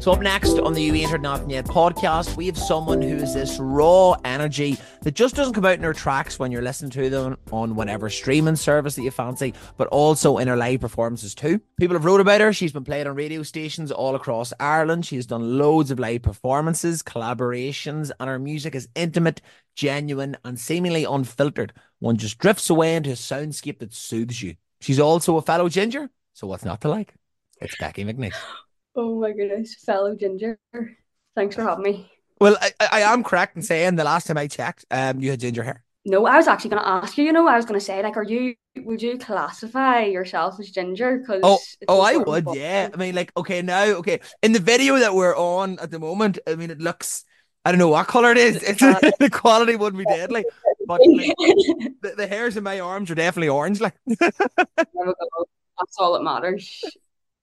So up next on the You Ain't Nothing Yet podcast, we have someone who is this raw energy that just doesn't come out in her tracks when you're listening to them on whatever streaming service that you fancy, but also in her live performances too. People have wrote about her. She's been played on radio stations all across Ireland. She's done loads of live performances, collaborations, and her music is intimate, genuine, and seemingly unfiltered. One just drifts away into a soundscape that soothes you. She's also a fellow ginger, so what's not to like? It's Becky McNeice. Oh my goodness, fellow ginger. Thanks for having me. Well, I am correct in saying the last time I checked, you had ginger hair. No, I was actually going to ask you, I was going to say, like, would you classify yourself as ginger? Because I would, yeah. I mean, like, okay. In the video that we're on at the moment, I mean, it looks, I don't know what colour it is. The quality would be deadly. But like, the hairs in my arms are definitely orange. Like. That's all that matters.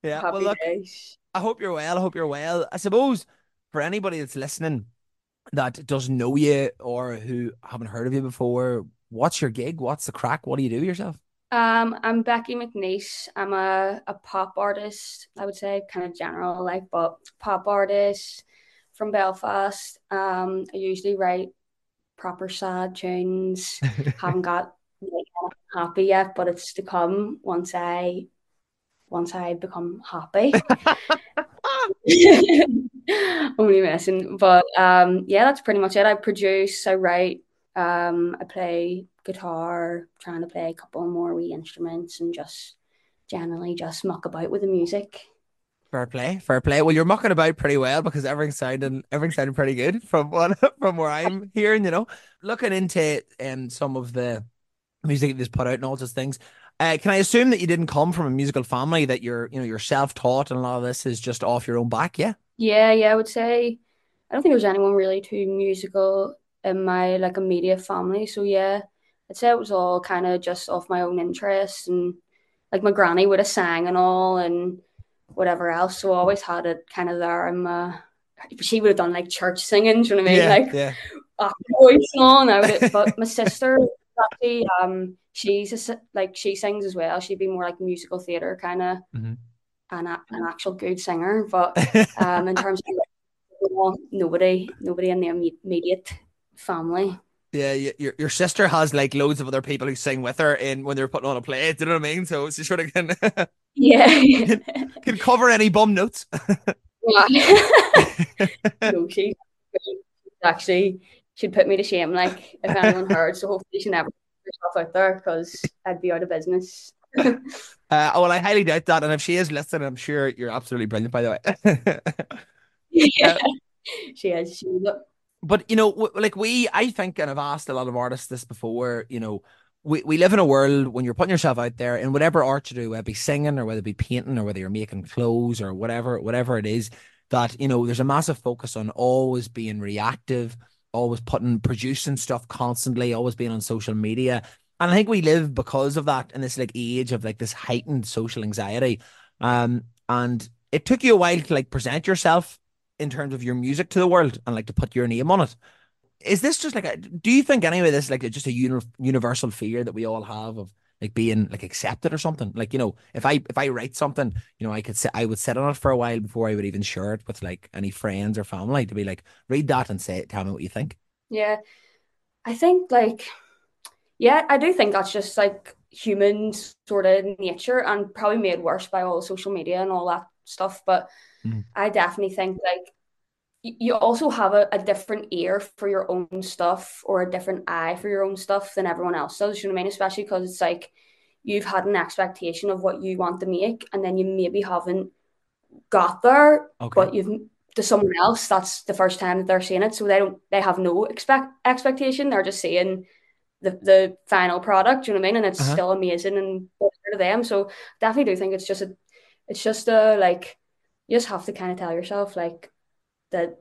Yeah, happy days. I hope you're well. I suppose for anybody that's listening that doesn't know you or who haven't heard of you before, what's your gig? What's the crack? What do you do yourself? I'm Becky McNeice. I'm a pop artist, I would say, kind of general, like, but pop artist from Belfast. I usually write proper sad tunes. Haven't got happy yet, but it's to come once I become happy. Only messing, but yeah, that's pretty much it. I produce, I write, I play guitar, trying to play a couple more wee instruments, and just generally just muck about with the music. Fair play. Well, you're mucking about pretty well, because everything sounded pretty good from where I'm hearing. Looking into some of the music that's put out and all those things. Can I assume that you didn't come from a musical family, that you're self-taught and a lot of this is just off your own back, yeah? Yeah, I would say I don't think there was anyone really too musical in my, like, immediate family. So yeah, I'd say it was all kind of just off my own interests, and like my granny would have sang and all and whatever else. So I always had it kind of there. She would have done like church singing, do you know what I mean? Yeah, like, yeah. Voice and all. But my sister, actually, she sings as well. She'd be more like musical theatre kind of, mm-hmm. and an actual good singer. But in terms of nobody in the immediate family. Yeah, your sister has like loads of other people who sing with her, and when they're putting on a play, do you know what I mean? So she sort of can, can cover any bum notes. No, she's actually. She'd put me to shame, like, if anyone heard. So hopefully she never put herself out there, because I'd be out of business. Well, I highly doubt that. And if she is listening, I'm sure you're absolutely brilliant, by the way. Yeah, she is. But, like, I think, and I've asked a lot of artists this before, we live in a world when you're putting yourself out there in whatever art you do, whether it be singing or whether it be painting or whether you're making clothes or whatever it is, that, there's a massive focus on always being reactive, always producing stuff constantly, always being on social media. And I think we live because of that in this like age of like this heightened social anxiety. And it took you a while to like present yourself in terms of your music to the world and like to put your name on it. Is this just like do you think anyway this like just a universal fear that we all have of like being like accepted or something? Like, if I write something, I would sit on it for a while before I would even share it with like any friends or family, to be like, read that and tell me what you think. Yeah, I think I do think that's just like human sort of nature, and probably made worse by all social media and all that stuff. But I definitely think like you also have a different ear for your own stuff, or a different eye for your own stuff than everyone else does, you know what I mean? Especially because it's like you've had an expectation of what you want to make, and then you maybe haven't got there, okay. But to someone else, that's the first time that they're seeing it, so they have no expectation. They're just seeing the final product, you know what I mean? And it's still amazing and better to them. So definitely do think it's just you just have to kind of tell yourself like that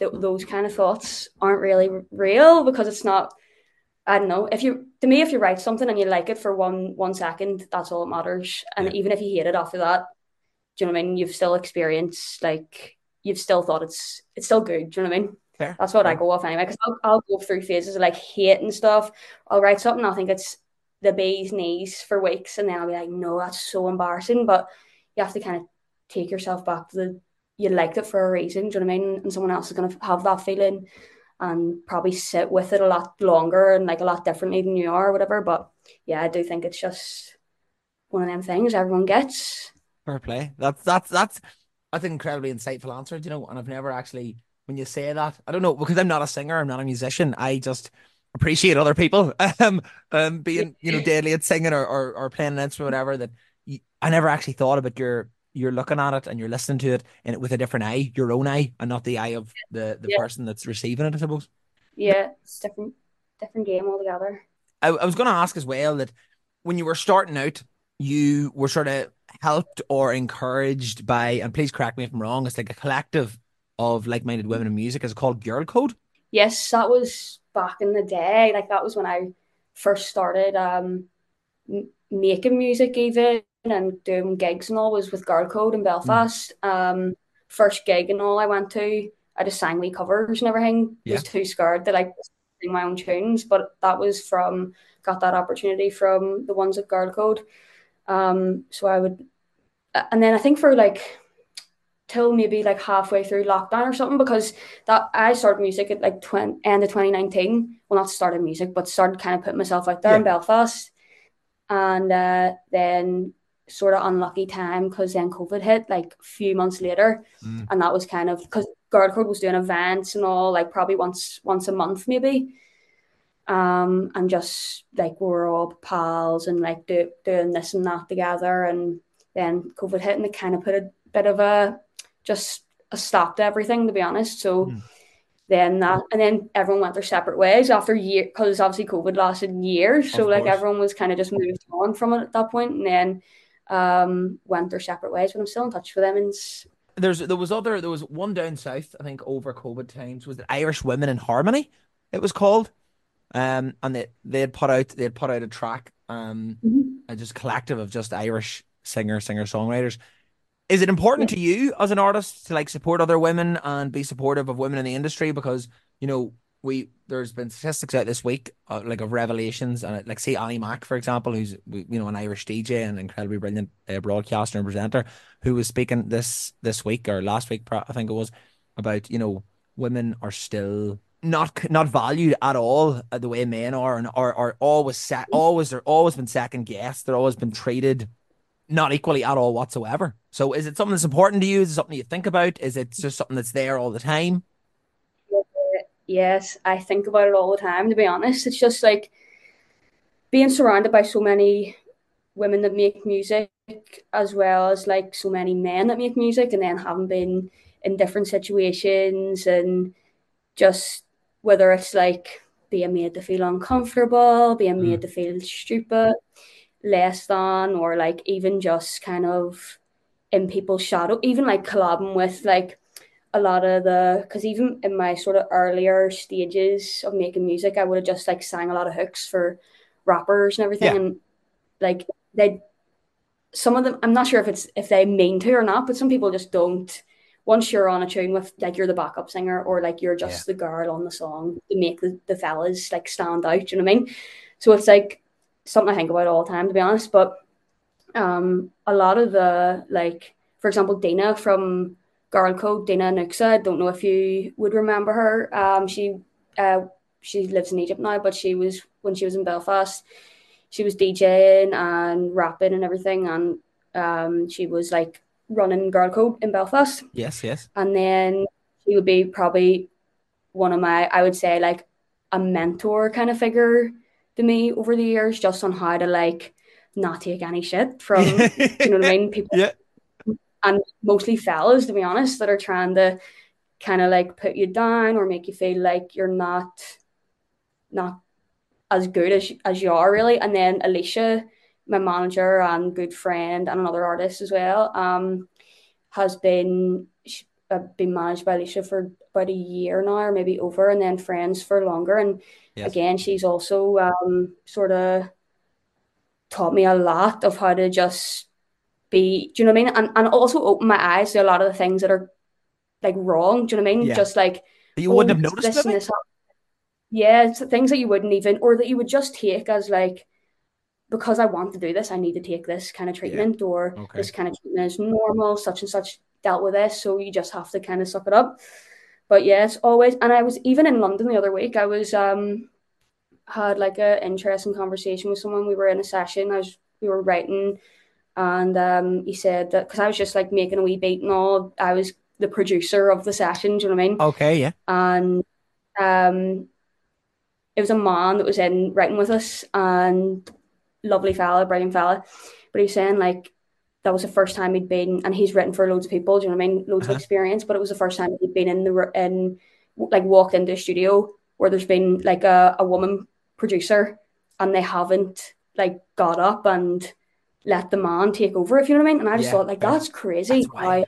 those kind of thoughts aren't really real, because it's not, I don't know, if you write something and you like it for one second, that's all that matters. And even if you hate it after that, do you know what I mean? You've still experienced, like, you've still thought it's still good, do you know what I mean? Fair. That's what I go off anyway, because I'll go through phases of like hate and stuff. I'll write something, I'll think it's the bee's knees for weeks, and then I'll be like, no, that's so embarrassing. But you have to kind of take yourself back to the you liked it for a reason, do you know what I mean? And someone else is going to have that feeling and probably sit with it a lot longer and like a lot differently than you are or whatever. But yeah, I do think it's just one of them things everyone gets. Fair play. That's an incredibly insightful answer, do you know? And I've never actually, when you say that, I don't know, because I'm not a singer, I'm not a musician, I just appreciate other people being, you know, deadly at singing or playing an instrument or whatever, that I never actually thought about you're looking at it and you're listening to it and with a different eye, your own eye, and not the eye of the person that's receiving it, I suppose. Yeah, it's different game altogether. I was going to ask as well that when you were starting out, you were sort of helped or encouraged by, and please correct me if I'm wrong, it's like a collective of like-minded women in music. Is it called Girl Code? Yes, that was back in the day. Like, that was when I first started making music even, and doing gigs and all, was with Girl Code in Belfast. First gig and all I went to, I just sang wee covers and everything. I was too scared to like sing my own tunes, but that was from, got that opportunity from the ones at Girl Code. So I would, and then I think for like till maybe like halfway through lockdown or something, because that I started music at like end of 2019. Well, not started music, but started kind of putting myself out there in Belfast, and then sort of unlucky time because then COVID hit like a few months later, and that was kind of because Girl Code was doing events and all, like probably once a month maybe, and just like we were all pals and like doing this and that together, and then COVID hit and it kind of put a bit of a stop to everything, to be honest. So then that, and then everyone went their separate ways after a year, because obviously COVID lasted years, so like everyone was kind of just moved on from it at that point, and then went their separate ways. But I'm still in touch with them. And there was one down south, I think, over COVID times, was the Irish Women in Harmony, it was called, and they had put out a track, just collective of just Irish singer songwriters. Is it important to you as an artist to like support other women and be supportive of women in the industry? Because, you know, there's been statistics out this week, like of revelations, and like say Annie Mac, for example, who's, you know, an Irish DJ and incredibly brilliant broadcaster and presenter, who was speaking this week or last week, I think it was, about, you know, women are still not valued at all the way men are, and are always they're always been second guessed, they're always been treated not equally at all whatsoever. So is it something that's important to you? Is it something you think about? Is it just something that's there all the time? Yes, I think about it all the time, to be honest. It's just like being surrounded by so many women that make music, as well as like so many men that make music, and then having been in different situations, and just whether it's like being made to feel uncomfortable, being made to feel stupid, less than, or like even just kind of in people's shadow, even like collabing with like a lot of the, because even in my sort of earlier stages of making music, I would have just like sang a lot of hooks for rappers and everything, and like some of them, I'm not sure if they mean to or not, but some people just don't. Once you're on a tune with, like, you're the backup singer, or like you're just the girl on the song to make the fellas like stand out, you know what I mean? So it's like something I think about all the time, to be honest. But a lot of the, like, for example, Dina from Girl Code, Dina Nuxa, I don't know if you would remember her. She lives in Egypt now, but she was, when she was in Belfast, she was DJing and rapping and everything, and she was like running Girl Code in Belfast. Yes. And then she would be probably one of my, I would say, like a mentor kind of figure to me over the years, just on how to like not take any shit from, you know what I mean, people, and mostly fellas, to be honest, that are trying to kind of like put you down or make you feel like you're not as good as you are really. And then Alicia, my manager and good friend and another artist as well, has been managed by Alicia for about a year now, or maybe over, and then friends for longer. And again, she's also sort of taught me a lot of how to just be, do you know what I mean? And also open my eyes to a lot of the things that are like wrong, do you know what I mean? Yeah. Just like, but you wouldn't have noticed this. Yeah, things that you wouldn't even, or that you would just take as like, because I want to do this, I need to take this kind of treatment, or this kind of treatment is normal, such and such dealt with it, so you just have to kind of suck it up. But yeah, it's always, and I was even in London the other week, I was had like a interesting conversation with someone. We were in a session, we were writing, and he said that, because I was just like making a wee beat and all, I was the producer of the session, do you know what I mean? Okay, yeah. And it was a man that was in writing with us, and lovely fella, brilliant fella, but he was saying like that was the first time he'd been, and he's written for loads of people, do you know what I mean? Loads of experience, but it was the first time he'd been in the like walked into a studio where there's been like a woman producer, and they haven't like got up and let the man take over, if you know what I mean. And I just thought like that's crazy. That's wild.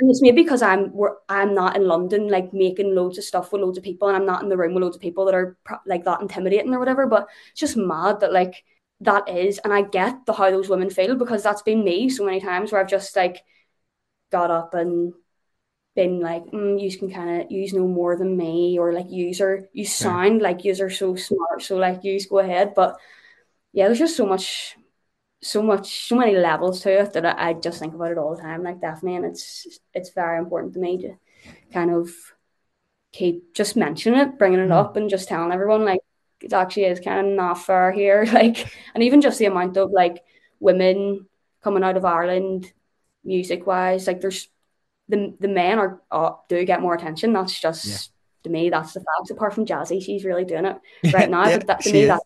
And it's maybe because I'm not in London like making loads of stuff with loads of people, and I'm not in the room with loads of people that are like that intimidating or whatever. But it's just mad that like that is, and I get the how those women feel, because that's been me so many times where I've just like got up and been like, you can kind of use no more than me, or like you sound like you are so smart, so like you go ahead. But yeah, there's just so many levels to it that I just think about it all the time, like definitely, and it's very important to me to kind of keep just mentioning it, bringing it up, and just telling everyone like it actually is kind of not fair here, like. And even just the amount of like women coming out of Ireland music wise, like there's the men do get more attention. That's just to me, that's the fact. Apart from Jazzy, she's really doing it right now. But that, to me, that's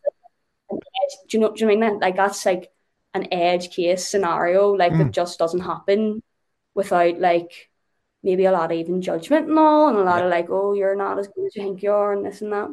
an edge. Do you know what I mean? Like that's like an edge case scenario, like that just doesn't happen without like maybe a lot of even judgment and all, and a lot of like, oh, you're not as good as you think you are, and this and that.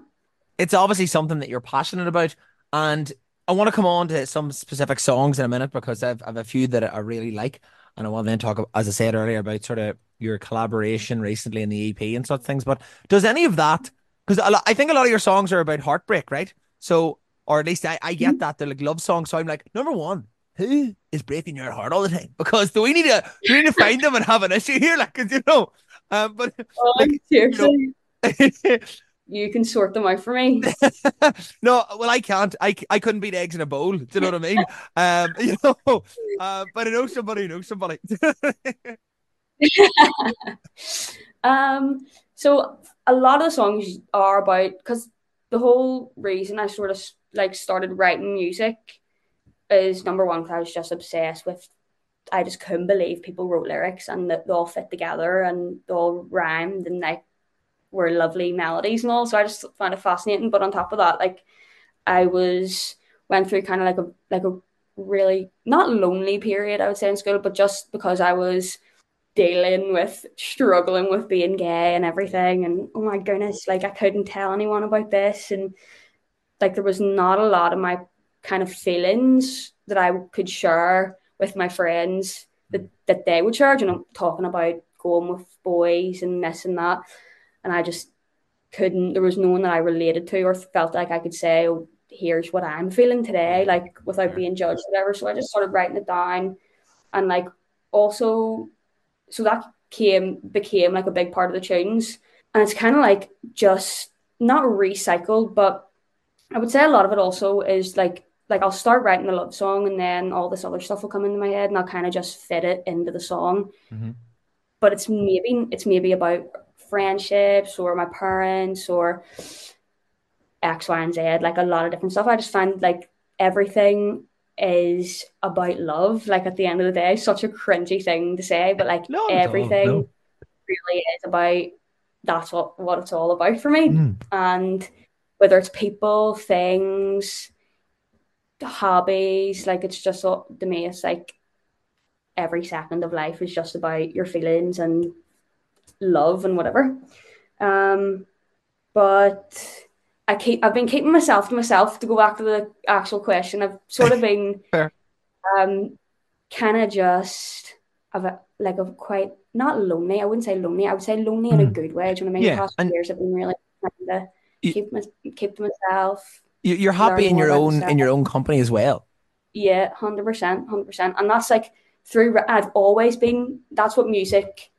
It's obviously something that you're passionate about, and I want to come on to some specific songs in a minute, because I've a few that I really like, and I want to then talk, as I said earlier, about sort of your collaboration recently in the EP and such things. But does any of that, because I think a lot of your songs are about heartbreak, right? So, or at least I get that. They're like love songs. So I'm like, number one, who is breaking your heart all the time? Because do we need to find them and have an issue here? Like, you know, but like, seriously, you know, you can sort them out for me. No, well, I can't. I couldn't beat eggs in a bowl. Do you know what I mean? You know, but I know somebody who knows somebody. So a lot of the songs are about, because the whole reason I sort of like started writing music is, number one, because I was just obsessed with, I just couldn't believe people wrote lyrics and that they all fit together and they all rhymed and like were lovely melodies and all. So I just found it fascinating. But on top of that, like I went through kind of like a really not lonely period, I would say, in school, but just because I was dealing with, struggling with being gay and everything, and oh my goodness, like I couldn't tell anyone about this, and like there was not a lot of my kind of feelings that I could share with my friends that they would share, you know, talking about going with boys and this and that. And I just couldn't, there was no one that I related to or felt like I could say, oh, here's what I'm feeling today, like without being judged or whatever. So I just started writing it down, and like also, so that became like a big part of the tunes. And it's kind of like just not recycled, but I would say a lot of it also is like I'll start writing a love song, and then all this other stuff will come into my head, and I'll kind of just fit it into the song. Mm-hmm. But it's maybe about friendships or my parents or X, Y, and Z, like a lot of different stuff. I just find like everything is about love, like at the end of the day. Such a cringy thing to say, but like everything really is about, that's what it's all about for me. And whether it's people, things, hobbies, like it's just, to me, it's like every second of life is just about your feelings and love and whatever. But I've been keeping myself to myself, to go back to the actual question. I've sort of been kind of just of quite not lonely. I wouldn't say lonely. I would say lonely in a good way. Do you know what I mean? Yeah. The past few years I've been really trying to keep to myself. You're happy in your own myself, in your own company as well. Yeah, 100%. And that's like through. I've always been. That's what music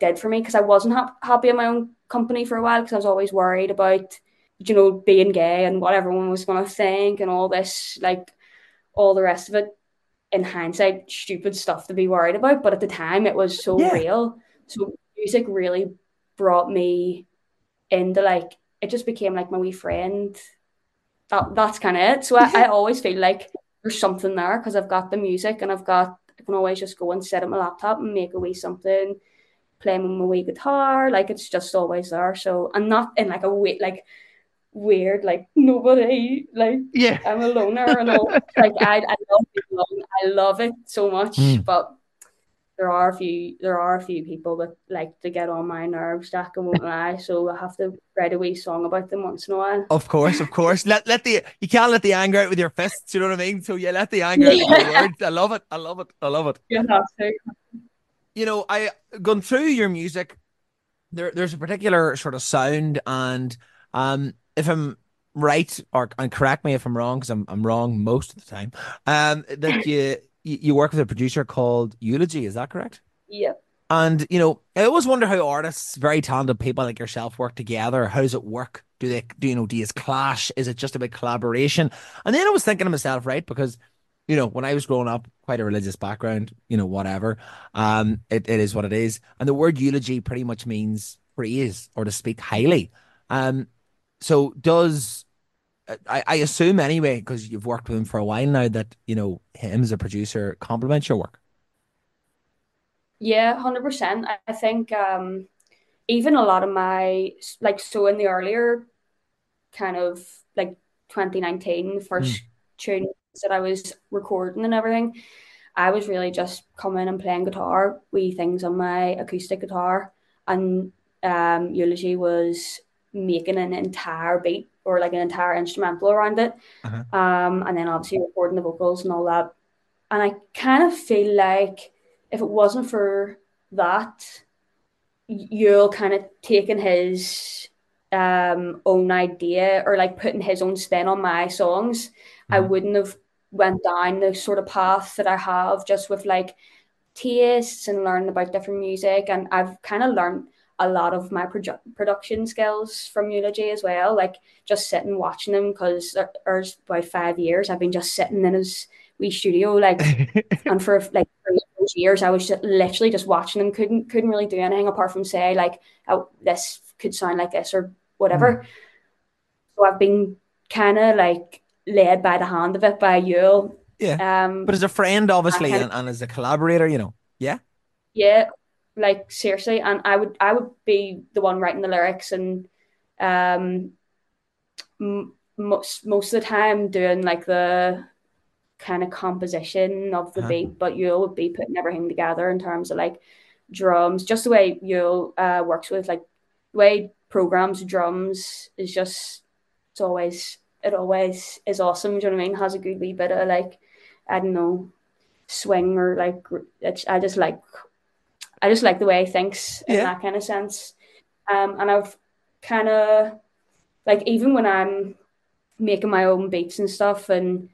did for me, because I wasn't happy in my own company for a while, because I was always worried about, you know, being gay and what everyone was going to think and all this, like all the rest of it. in hindsight, stupid stuff to be worried about, but at the time it was so real. So music really brought me into, like, it just became like my wee friend. That's kind of it. So I always feel like there's something there because I've got the music, and I can always just go and sit at my laptop and make a wee something, playing with my wee guitar. Like, it's just always there. So I'm not in like a weird, like nobody, like I'm a loner and all. Like I love being alone. I love it so much. But there are a few people that like to get on my nerves, Jack, and won't lie. So I have to write a wee song about them once in a while. Of course. You can't let the anger out with your fists, you know what I mean? So you let the anger out with your words. I love it. You have to. You know, I gone through your music, there's a particular sort of sound, and if I'm right, and correct me if I'm wrong, because I'm wrong most of the time, that you work with a producer called Eulogy, is that correct? Yeah. And, you know, I always wonder how artists, very talented people like yourself, work together. How does it work? Do you clash? Is it just about collaboration? And then I was thinking to myself, right, because, you know, when I was growing up, quite a religious background, you know, whatever, it is what it is. And the word eulogy pretty much means praise or to speak highly. So does, I assume anyway, because you've worked with him for a while now, that, you know, him as a producer complements your work? Yeah, 100%. I think even a lot of my, like, so in the earlier kind of like 2019 first tunes that I was recording and everything, I was really just coming and playing guitar, wee things on my acoustic guitar, and Eulogy was making an entire beat or like an entire instrumental around it. And then obviously recording the vocals and all that. And I kind of feel like if it wasn't for that, you'll kind of taking his own idea or like putting his own spin on my songs, I wouldn't have went down the sort of path that I have, just with like tastes and learning about different music. And I've kind of learned a lot of my production skills from Eulogy as well, like just sitting watching him, because there's about 5 years I've been just sitting in his wee studio, like, and for like 3 years I was just literally just watching him, couldn't really do anything apart from say like, oh, this could sound like this or whatever. So I've been kind of like led by the hand of it by Yule. But as a friend, obviously, and as a collaborator, you know. Like, seriously, and I would be the one writing the lyrics, and most of the time doing like the kind of composition of the beat, but you would be putting everything together in terms of like drums, just the way you works with, like the way programs drums is just, it always is awesome, do you know what I mean? Has a good wee bit of like, I don't know, swing or like, I just like the way he thinks in that kind of sense. And I've kind of, like, even when I'm making my own beats and stuff, and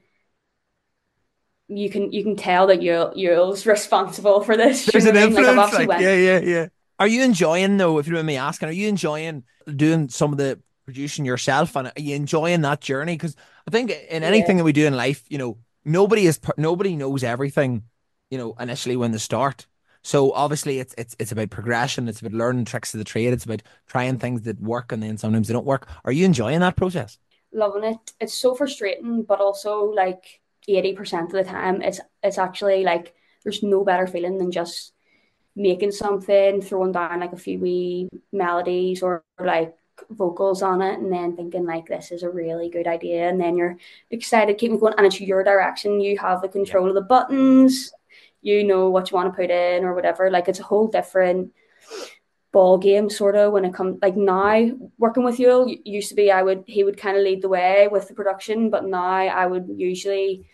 you can tell that Yule's responsible for this. There's an influence. Like, are you enjoying, though, if you remember me asking, are you enjoying doing some of the producing yourself, and are you enjoying that journey? Because I think in anything that we do in life, you know, nobody knows everything, you know, initially when they start. So obviously it's about progression. It's about learning tricks of the trade. It's about trying things that work and then sometimes they don't work. Are you enjoying that process? Loving it. It's so frustrating, but also like 80% of the time it's actually like there's no better feeling than just making something, throwing down like a few wee melodies or like vocals on it, and then thinking like, this is a really good idea, and then you're excited, keep going, and it's your direction. You have the control of the buttons. You know what you want to put in or whatever. Like, it's a whole different ball game sort of when it comes, like, now working with Yule used to be he would kind of lead the way with the production, but now I would usually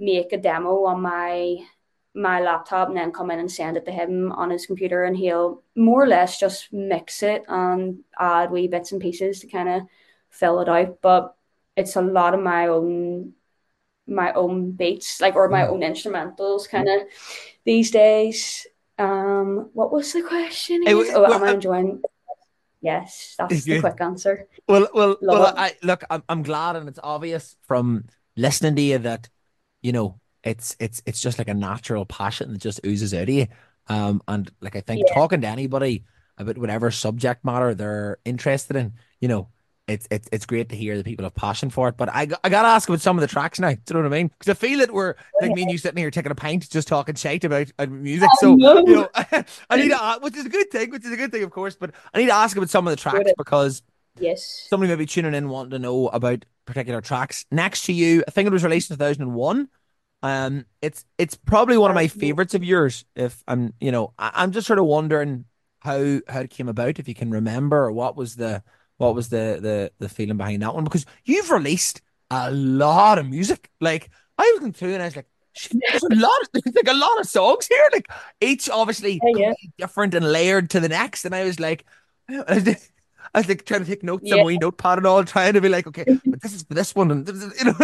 make a demo on my laptop and then come in and send it to him on his computer, and he'll more or less just mix it and add wee bits and pieces to kind of fill it out. But it's a lot of my own beats, like, or my own instrumentals kind of these days. What was the question? Am I enjoying? Yes, that's the quick answer. Well, look, I'm glad, and it's obvious from listening to you that, you know, it's just like a natural passion that just oozes out of you. And like, I think talking to anybody about whatever subject matter they're interested in, you know, it's great to hear that people have passion for it. But I got to ask about some of the tracks now. Do you know what I mean? Because I feel that we're like me and you sitting here taking a pint, just talking shite about music. You know, I need to, which is a good thing, of course. But I need to ask about some of the tracks because somebody may be tuning in wanting to know about particular tracks. Next to You, I think it was released in 2001. It's probably one of my favorites of yours. If I'm, you know, I'm just sort of wondering how it came about. If you can remember, or what was the feeling behind that one? Because you've released a lot of music. Like I was going through and I was like, shit, there's a lot of songs here. Like each obviously different and layered to the next. And I was like, I was like trying to take notes on my notepad and all, trying to be like, okay, but this is for this one, and you know.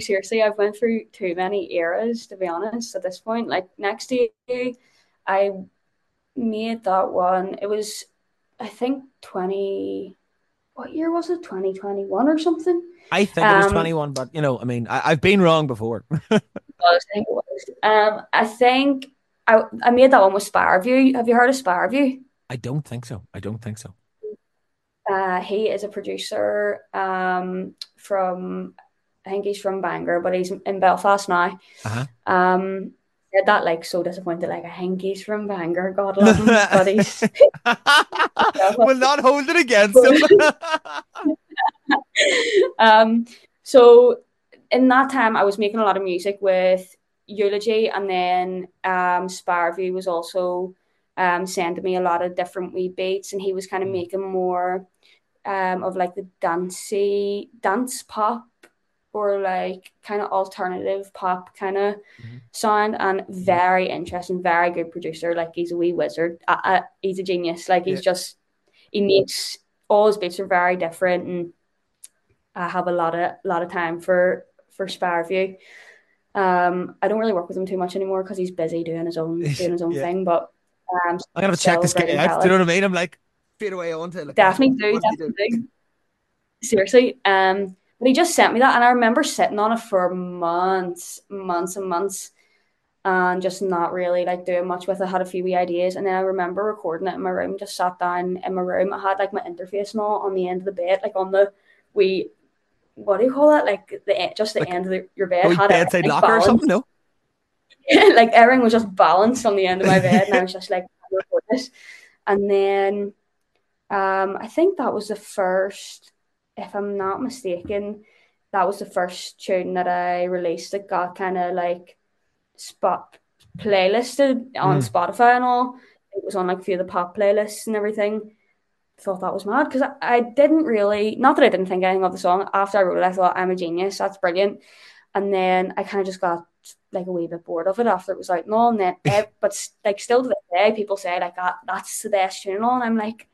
Seriously, I've went through too many eras, to be honest, at this point. Like Next to You, I made that one. It was, I think, 2021 or something? I think it was 21, but, you know, I mean, I've been wrong before. I think it was. I made that one with Sparview. Have you heard of Sparview? I don't think so. He is a producer from... I think he's from Bangor, but he's in Belfast now. Said that like so disappointed, like I think he's from Bangor, God love him, but he's will not hold it against him. So in that time, I was making a lot of music with Eulogy, and then Sparview was also sending me a lot of different wee beats, and he was kind of making more of like the dancey dance pop, or like kind of alternative pop kind of sound, and very interesting, very good producer. Like he's a wee wizard. He's a genius. Like he's just, he makes, all his beats are very different, and I have a lot of time for Sparview. I don't really work with him too much anymore because he's busy doing his own thing. But I'm gonna check this guy out. Do you know what I mean? I'm like fade away onto like, definitely do. Seriously. But he just sent me that, and I remember sitting on it for months and months and just not really like doing much with it. I had a few wee ideas, and then I remember recording it in my room, just sat down in my room. I had like my interface and all on the end of the bed, like on the wee, what do you call it? Like the just the like end of your bed. Had bedside locker balanced. Or something, no? Like everything was just balanced on the end of my bed, and I was just like, I'm recording this. And then I think that was the first... If I'm not mistaken, that was the first tune that I released that got kind of like spot playlisted on Spotify and all. It was on like a few of the pop playlists and everything. Thought that was mad because I didn't really, not that I didn't think anything of the song. After I wrote it, I thought, I'm a genius, that's brilliant. And then I kind of just got like a wee bit bored of it after it was out and all. And then, but like still to this day, people say like, that's the best tune and all. And I'm like,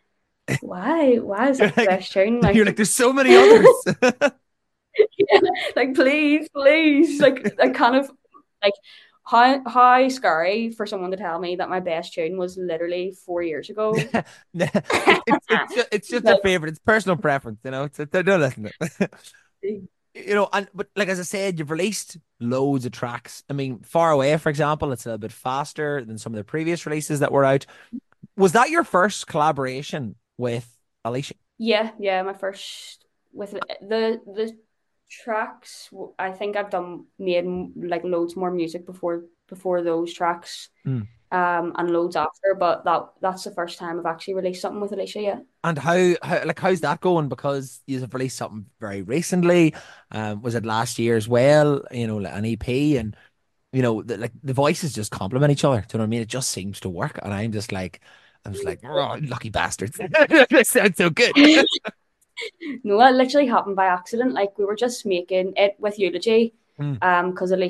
why is that the best tune? Like, you're like, there's so many others. Yeah, like please like I kind of like how scary for someone to tell me that my best tune was literally 4 years ago. it's just like, a favorite, it's personal preference, you know, don't listen to it. You know, and but like as I said, you've released loads of tracks. I mean, Far Away, for example, it's a little bit faster than some of the previous releases that were out. Was that your first collaboration with Alicia? Yeah, my first with the tracks. I think I've made like loads more music before those tracks, and loads after. But that's the first time I've actually released something with Alicia. Yeah. And how like how's that going? Because you've released something very recently. Was it last year as well? You know, like an EP, and you know, like the voices just complement each other. Do you know what I mean? It just seems to work, and I was like, oh, lucky bastards. That sounds so good. No, it literally happened by accident. Like we were just making it with Eulogy, because I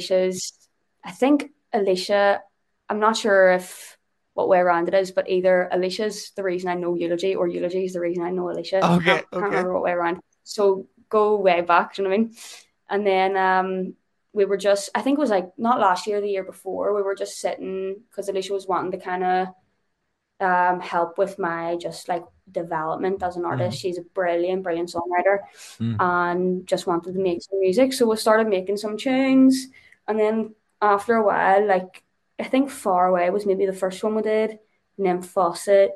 think Alicia, I'm not sure if what way around it is, but either Alicia's the reason I know Eulogy, or Eulogy is the reason I know Alicia. I can't remember what way around. So go way back, do you know what I mean? And then we were just, I think it was like not last year, the year before, we were just sitting because Alicia was wanting to kind of help with my just like development as an artist. She's a brilliant songwriter, and just wanted to make some music. So we started making some tunes, And then after a while, like, I think Far Away was maybe the first one we did, and then Fawcett,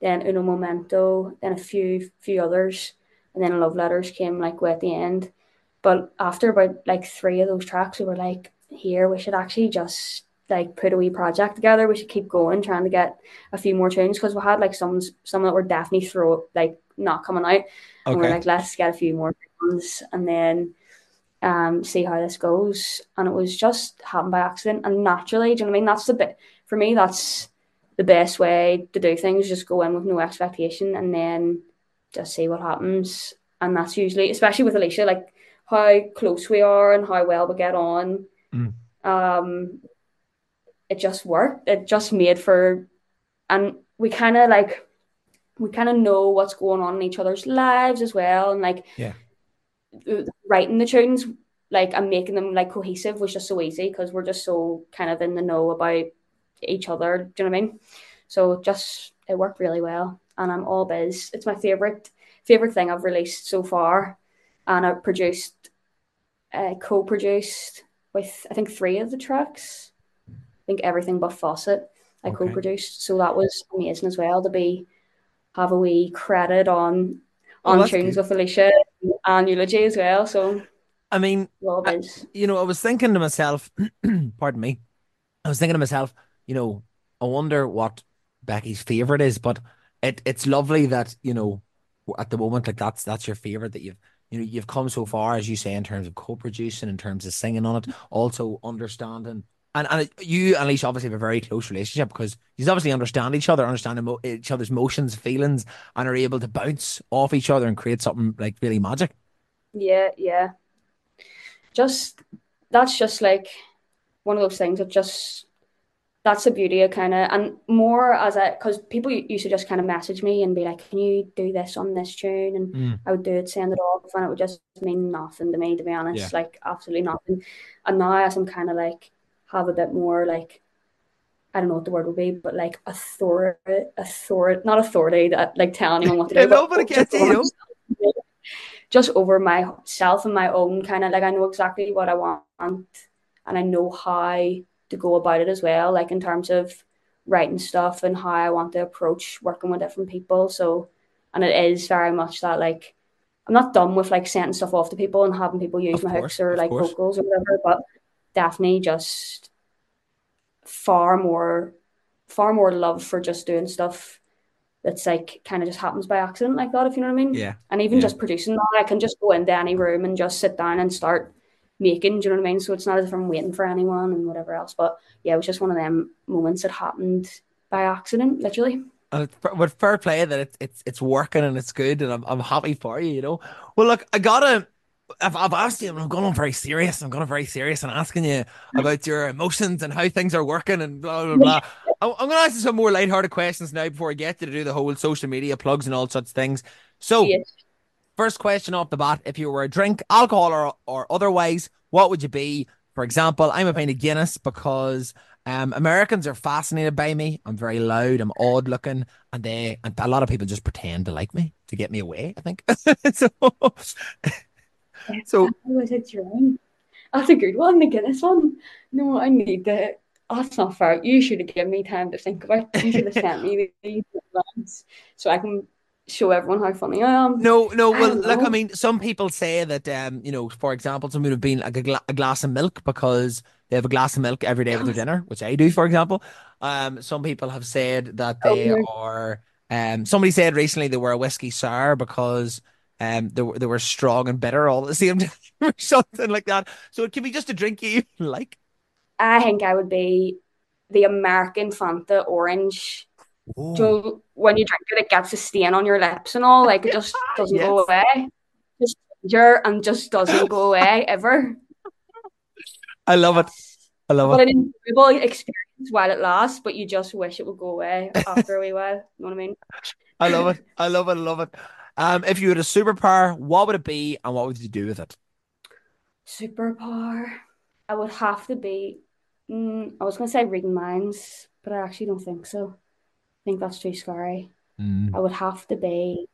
then Uno Momento, then a few others, and then Love Letters came like way at the end. But after about like three of those tracks, we were like, here, we should actually just like put a wee project together. We should keep going, trying to get a few more tunes, because we had like some that were definitely not coming out. Okay. And we're like, let's get a few more ones and then see how this goes. And it was just happened by accident and naturally. Do you know what I mean? That's the bit for me. That's the best way to do things. Just go in with no expectation and then just see what happens. And that's usually, especially with Alicia, like how close we are and how well we get on. Mm. It just worked. It just made for, and we kind of know what's going on in each other's lives as well. And like, yeah, writing the tunes, like, and making them like cohesive was just so easy because we're just so kind of in the know about each other. Do you know what I mean? So it worked really well. And I'm all biz. It's my favorite thing I've released so far. And I produced, co-produced with, I think, three of the tracks. I think everything but Fawcett I co-produced. So that was amazing as well to have a wee credit on tunes with Alicia and Eulogy as well. So I mean, I was thinking to myself, pardon me, you know, I wonder what Becky's favorite is, but it's lovely that, you know, at the moment, like that's your favorite, that you've come so far, as you say, in terms of co-producing, in terms of singing on it, also understanding. And you and Alicia obviously have a very close relationship because you obviously understand each other, understand each other's motions, feelings, and are able to bounce off each other and create something like really magic. Yeah, yeah. That's just like one of those things that just, that's the beauty of kind of, and more as I, because people used to just kind of message me and be like, can you do this on this tune? And I would do it, send it off, and it would just mean nothing to be honest, like absolutely nothing. And now as I'm kind of like, have a bit more like, I don't know what the word would be, but like authority, not authority, that like telling anyone what to do. Just over myself and my own kind of like, I know exactly what I want and I know how to go about it as well. Like in terms of writing stuff and how I want to approach working with different people. So, and it is very much that like, I'm not done with like sending stuff off to people and having people use hooks or like vocals or whatever, but definitely just far more love for just doing stuff that's like kind of just happens by accident like that, if you know what I mean. Yeah. And even just producing that, I can just go into any room and just sit down and start making, do you know what I mean? So it's not as if I'm waiting for anyone and whatever else. But yeah, it was just one of them moments that happened by accident, literally. And with fair play that it's working and it's good, and I'm happy for you, you know. Well, look, I've asked you, and I'm going on very serious and asking you about your emotions and how things are working and blah, blah, blah. I'm going to ask you some more lighthearted questions now before I get you to do the whole social media plugs and all such things. So first question off the bat, if you were a drink, alcohol or otherwise, what would you be? For example, I'm a pint of Guinness because Americans are fascinated by me. I'm very loud, I'm odd looking, and a lot of people just pretend to like me to get me away, I think. So that's a good one, the Guinness one. No, I need that. That's not fair. You should have given me time to think about it. You should have sent me these ones so I can show everyone how funny I am. No. Well, look, I mean, some people say that, you know, for example, some would have been like a glass of milk because they have a glass of milk every day with their dinner, which I do, for example. Some people have said that they are. Somebody said recently they were a whiskey sour because. They were strong and bitter all at the same time or something like that. So it can be just a drink you like. I think I would be the American Fanta orange. Ooh. So when you drink it, it gets a stain on your lips and all. Like it just doesn't go away. Just ginger and just doesn't go away ever. I love it. But an enjoyable experience while it lasts, but you just wish it would go away after a wee while. You know what I mean? I love it. If you had a superpower, what would it be and what would you do with it? Superpower. I would have to be, I was going to say reading minds, but I actually don't think so. I think that's too scary. I would have to be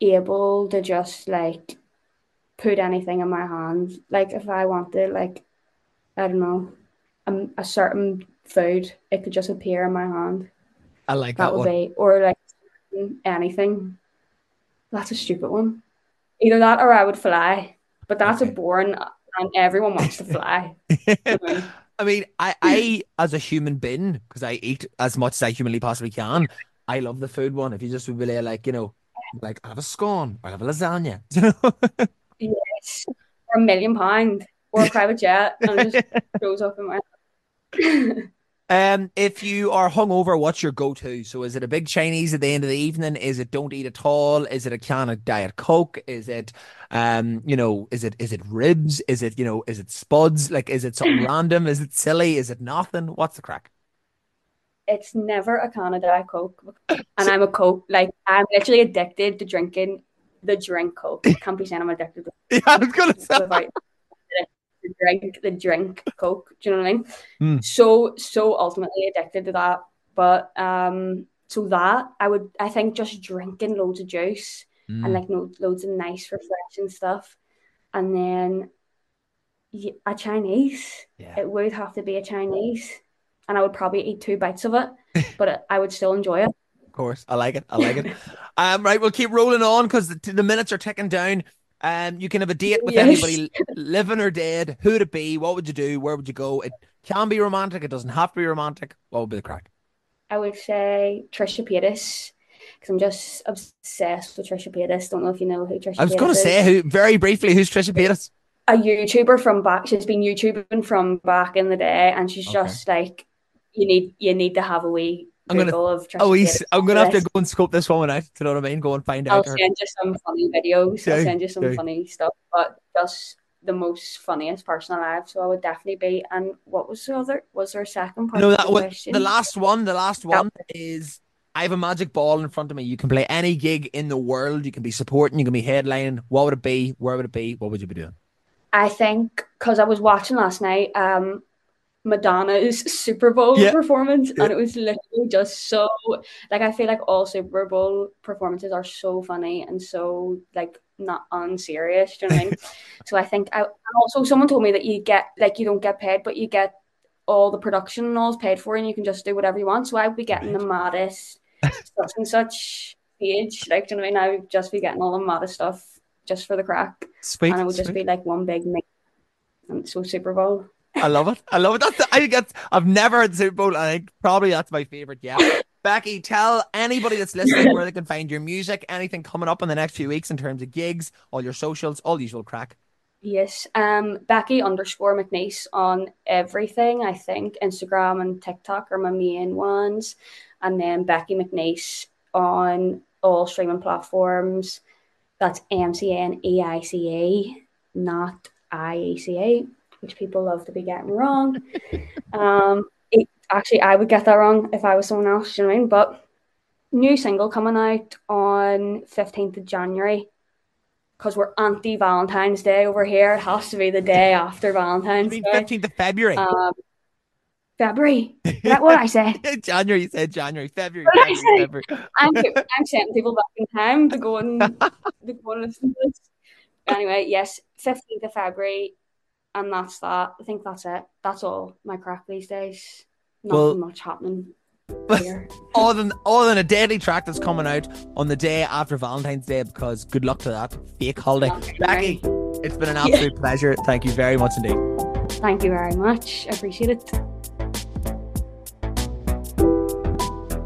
able to just like put anything in my hands. Like if I wanted, like, I don't know, a certain food, it could just appear in my hand. I like that one. Be, or like anything. That's a stupid one. Either that or I would fly. But that's a boring, and everyone wants to fly. I mean, I as a human being, because I eat as much as I humanly possibly can, I love the food one. If you just really like, you know, like I'll have a scone or I'll have a lasagna. Yes. Or £1 million or a private jet, and it just goes off in my head. If you are hungover, what's your go-to? So is it a big Chinese at the end of the evening? Is it don't eat at all? Is it a can of Diet Coke? Is it, you know, is it ribs? Is it, you know, is it spuds? Like, is it something random? Is it silly? Is it nothing? What's the crack? It's never a can of Diet Coke. And I'm a Coke. Like, I'm literally addicted to drinking the drink Coke. I can't be saying I'm addicted to it. Yeah, I was going to say that. Drink the drink Coke, do you know what I mean? So ultimately addicted to that. But so that I think just drinking loads of juice and like loads of nice refreshing stuff, and then a Chinese. Yeah. It would have to be a Chinese, and I would probably eat 2 bites of it, but I would still enjoy it. Of course, I like it. Right, we'll keep rolling on because the minutes are ticking down. You can have a date with anybody living or dead. Who would it be? What would you do? Where would you go? It can be romantic. It doesn't have to be romantic. What would be the crack? I would say Trisha Paytas, because I'm just obsessed with Trisha Paytas. Don't know if you know who Trisha Paytas is. I was going to say, very briefly, who's Trisha Paytas? A YouTuber she's been YouTubing from back in the day, and she's just like, you need to have a wee Google of Trisha Paytas. I'm going to have to go and scope this one out. Do you know what I mean? Go and find out. I'll send you some funny videos. I'll send you some funny stuff. But just the most funniest person alive. So I would definitely be. And what was the other? Was there a second part? No, that was the last one. The last one is, I have a magic ball in front of me. You can play any gig in the world. You can be supporting. You can be headlining. What would it be? Where would it be? What would you be doing? I think, because I was watching last night, Madonna's Super Bowl performance, and it was literally just so, like, I feel like all Super Bowl performances are so funny and so like not unserious, do you know what I mean? So I think also someone told me that you get, like, you don't get paid, but you get all the production and all's paid for, and you can just do whatever you want. So I would be getting the maddest such and such page, like, do you know what I mean? I would just be getting all the maddest stuff just for the crack. Sweet, and it would just be like one big mix. And so Super Bowl. I love it. I've never heard the Super Bowl, and I think probably that's my favorite. Yeah. Becky, tell anybody that's listening where they can find your music, anything coming up in the next few weeks in terms of gigs, all your socials, all the usual crack. Yes. Becky_McNeice on everything, I think. Instagram and TikTok are my main ones. And then Becky McNeice on all streaming platforms. That's MCNEICA, not IECA. Which people love to be getting wrong. Actually, I would get that wrong if I was someone else, do you know what I mean? But new single coming out on 15th of January, because we're anti-Valentine's Day over here. It has to be the day after Valentine's Day. You mean 15th of February? February. Is that what I said? January, you said January. February. I'm sending people back in time to go and listen to this. Anyway, yes, 15th of February. And that's that. I think that's it. That's all my crack these days. Not much happening here. Other than a deadly track that's coming out on the day after Valentine's Day, because good luck to that fake holiday. Becky, it's been an absolute pleasure. Thank you very much indeed. Thank you very much. I appreciate it.